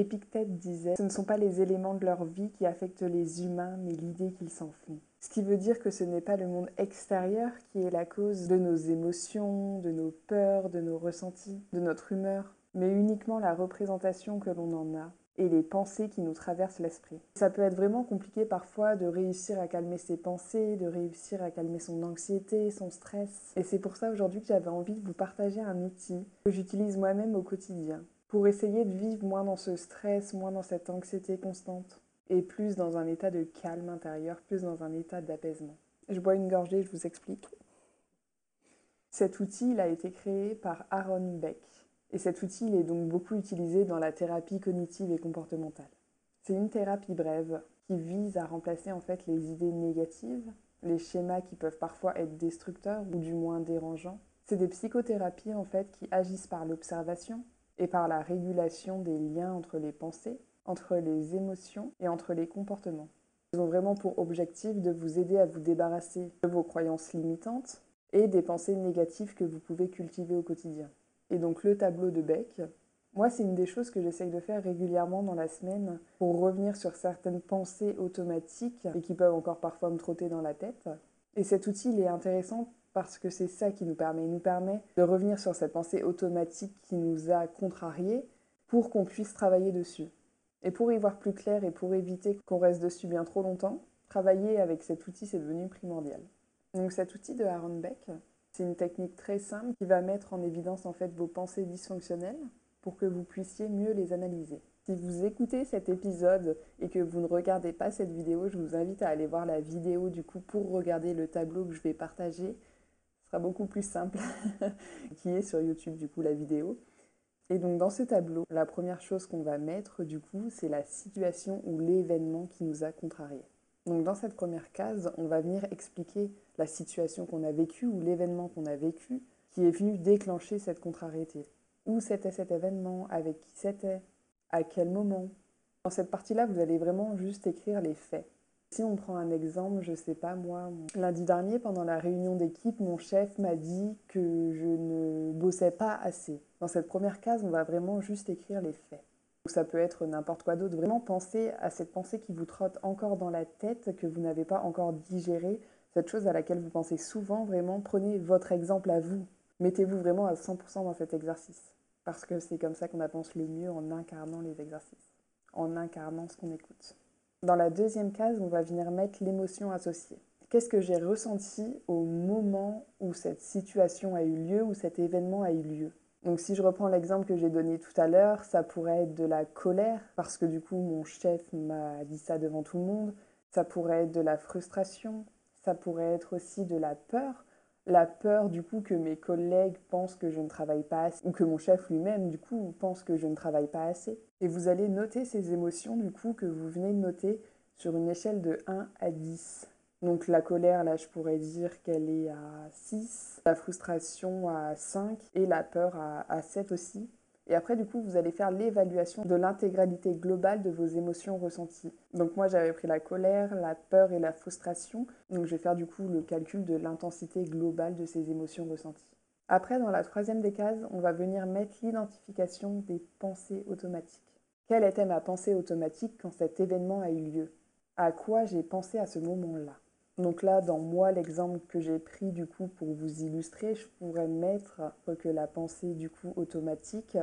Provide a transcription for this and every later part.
Épictète disait « Ce ne sont pas les éléments de leur vie qui affectent les humains, mais l'idée qu'ils s'en font ». Ce qui veut dire que ce n'est pas le monde extérieur qui est la cause de nos émotions, de nos peurs, de nos ressentis, de notre humeur, mais uniquement la représentation que l'on en a et les pensées qui nous traversent l'esprit. Ça peut être vraiment compliqué parfois de réussir à calmer ses pensées, de réussir à calmer son anxiété, son stress. Et c'est pour ça aujourd'hui que j'avais envie de vous partager un outil que j'utilise moi-même au quotidien pour essayer de vivre moins dans ce stress, moins dans cette anxiété constante et plus dans un état de calme intérieur, plus dans un état d'apaisement. Je bois une gorgée, je vous explique. Cet outil, il a été créé par Aaron Beck. Et cet outil, il est donc beaucoup utilisé dans la thérapie cognitive et comportementale. C'est une thérapie brève qui vise à remplacer en fait les idées négatives, les schémas qui peuvent parfois être destructeurs ou du moins dérangeants. C'est des psychothérapies en fait qui agissent par l'observation et par la régulation des liens entre les pensées, entre les émotions et entre les comportements. Elles ont vraiment pour objectif de vous aider à vous débarrasser de vos croyances limitantes et des pensées négatives que vous pouvez cultiver au quotidien. Et donc le tableau de Beck, moi c'est une des choses que j'essaye de faire régulièrement dans la semaine pour revenir sur certaines pensées automatiques et qui peuvent encore parfois me trotter dans la tête. Et cet outil il est intéressant parce que c'est ça qui nous permet de revenir sur cette pensée automatique qui nous a contrariés pour qu'on puisse travailler dessus. Et pour y voir plus clair et pour éviter qu'on reste dessus bien trop longtemps, travailler avec cet outil c'est devenu primordial. Donc cet outil de Aaron Beck, c'est une technique très simple qui va mettre en évidence en fait vos pensées dysfonctionnelles pour que vous puissiez mieux les analyser. Si vous écoutez cet épisode et que vous ne regardez pas cette vidéo, je vous invite à aller voir la vidéo du coup pour regarder le tableau que je vais partager. Ce sera beaucoup plus simple, qui est sur YouTube du coup la vidéo. Et donc dans ce tableau, la première chose qu'on va mettre du coup, c'est la situation ou l'événement qui nous a contrariés. Donc dans cette première case, on va venir expliquer la situation qu'on a vécue ou l'événement qu'on a vécu qui est venu déclencher cette contrariété. Où c'était cet événement, avec qui c'était, à quel moment. Dans cette partie-là, vous allez vraiment juste écrire les faits. Si on prend un exemple, je sais pas moi, lundi dernier, pendant la réunion d'équipe, mon chef m'a dit que je ne bossais pas assez. Dans cette première case, on va vraiment juste écrire les faits. Ça peut être n'importe quoi d'autre. Vraiment pensez à cette pensée qui vous trotte encore dans la tête, que vous n'avez pas encore digérée, cette chose à laquelle vous pensez souvent. Vraiment, prenez votre exemple à vous. Mettez-vous vraiment à 100% dans cet exercice. Parce que c'est comme ça qu'on avance le mieux en incarnant les exercices, en incarnant ce qu'on écoute. Dans la deuxième case, on va venir mettre l'émotion associée. Qu'est-ce que j'ai ressenti au moment où cette situation a eu lieu, où cet événement a eu lieu ? Donc si je reprends l'exemple que j'ai donné tout à l'heure, ça pourrait être de la colère, parce que du coup mon chef m'a dit ça devant tout le monde. Ça pourrait être de la frustration, ça pourrait être aussi de la peur du coup que mes collègues pensent que je ne travaille pas assez, ou que mon chef lui-même du coup pense que je ne travaille pas assez. Et vous allez noter ces émotions du coup que vous venez de noter sur une échelle de 1 à 10. Donc la colère, là, je pourrais dire qu'elle est à 6, la frustration à 5 et la peur à 7 aussi. Et après, du coup, vous allez faire l'évaluation de l'intégralité globale de vos émotions ressenties. Donc moi, j'avais pris la colère, la peur et la frustration. Donc je vais faire du coup le calcul de l'intensité globale de ces émotions ressenties. Après, dans la troisième des cases, on va venir mettre l'identification des pensées automatiques. Quelle était ma pensée automatique quand cet événement a eu lieu? À quoi j'ai pensé à ce moment-là? Donc là, dans moi, l'exemple que j'ai pris du coup pour vous illustrer, je pourrais mettre que la pensée du coup automatique,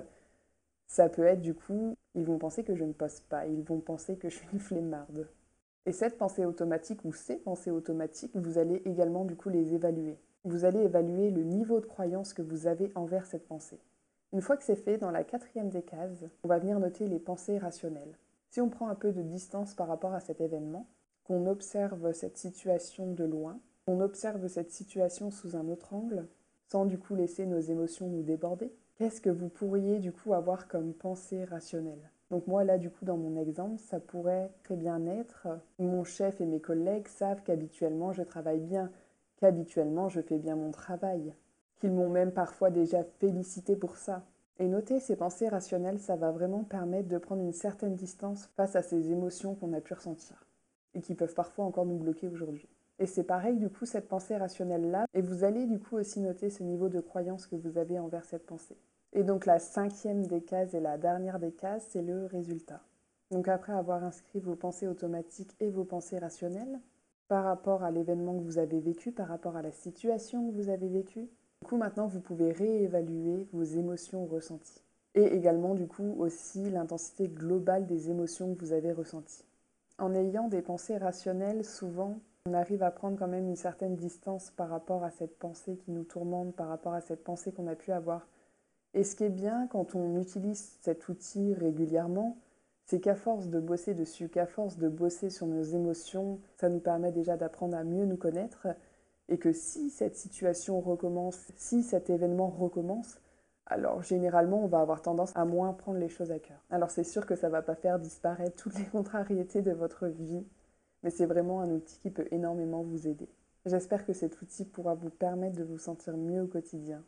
ça peut être du coup, ils vont penser que je ne bosse pas, ils vont penser que je suis une flemmarde. Et cette pensée automatique ou ces pensées automatiques, vous allez également du coup les évaluer. Vous allez évaluer le niveau de croyance que vous avez envers cette pensée. Une fois que c'est fait, dans la quatrième des cases, on va venir noter les pensées rationnelles. Si on prend un peu de distance par rapport à cet événement, qu'on observe cette situation de loin, qu'on observe cette situation sous un autre angle, sans du coup laisser nos émotions nous déborder, qu'est-ce que vous pourriez du coup avoir comme pensée rationnelle? Donc moi là du coup dans mon exemple, ça pourrait très bien être « Mon chef et mes collègues savent qu'habituellement je travaille bien, qu'habituellement je fais bien mon travail, qu'ils m'ont même parfois déjà félicité pour ça ». Et noter ces pensées rationnelles, ça va vraiment permettre de prendre une certaine distance face à ces émotions qu'on a pu ressentir. Et qui peuvent parfois encore nous bloquer aujourd'hui. Et c'est pareil du coup cette pensée rationnelle là, et vous allez du coup aussi noter ce niveau de croyance que vous avez envers cette pensée. Et donc la cinquième des cases et la dernière des cases, c'est le résultat. Donc après avoir inscrit vos pensées automatiques et vos pensées rationnelles, par rapport à l'événement que vous avez vécu, par rapport à la situation que vous avez vécue, du coup maintenant vous pouvez réévaluer vos émotions ressenties. Et également du coup aussi l'intensité globale des émotions que vous avez ressenties. En ayant des pensées rationnelles, souvent, on arrive à prendre quand même une certaine distance par rapport à cette pensée qui nous tourmente, par rapport à cette pensée qu'on a pu avoir. Et ce qui est bien quand on utilise cet outil régulièrement, c'est qu'à force de bosser dessus, qu'à force de bosser sur nos émotions, ça nous permet déjà d'apprendre à mieux nous connaître. Et que si cette situation recommence, si cet événement recommence, alors généralement on va avoir tendance à moins prendre les choses à cœur. Alors c'est sûr que ça ne va pas faire disparaître toutes les contrariétés de votre vie, mais c'est vraiment un outil qui peut énormément vous aider. J'espère que cet outil pourra vous permettre de vous sentir mieux au quotidien.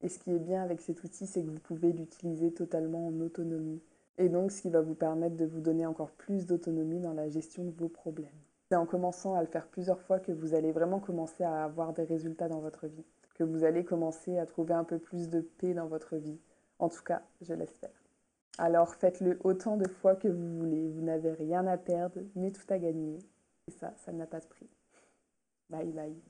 Et ce qui est bien avec cet outil, c'est que vous pouvez l'utiliser totalement en autonomie. Et donc ce qui va vous permettre de vous donner encore plus d'autonomie dans la gestion de vos problèmes. C'est en commençant à le faire plusieurs fois que vous allez vraiment commencer à avoir des résultats dans votre vie. Que vous allez commencer à trouver un peu plus de paix dans votre vie. En tout cas, je l'espère. Alors faites-le autant de fois que vous voulez. Vous n'avez rien à perdre, mais tout à gagner. Et ça n'a pas de prix. Bye bye.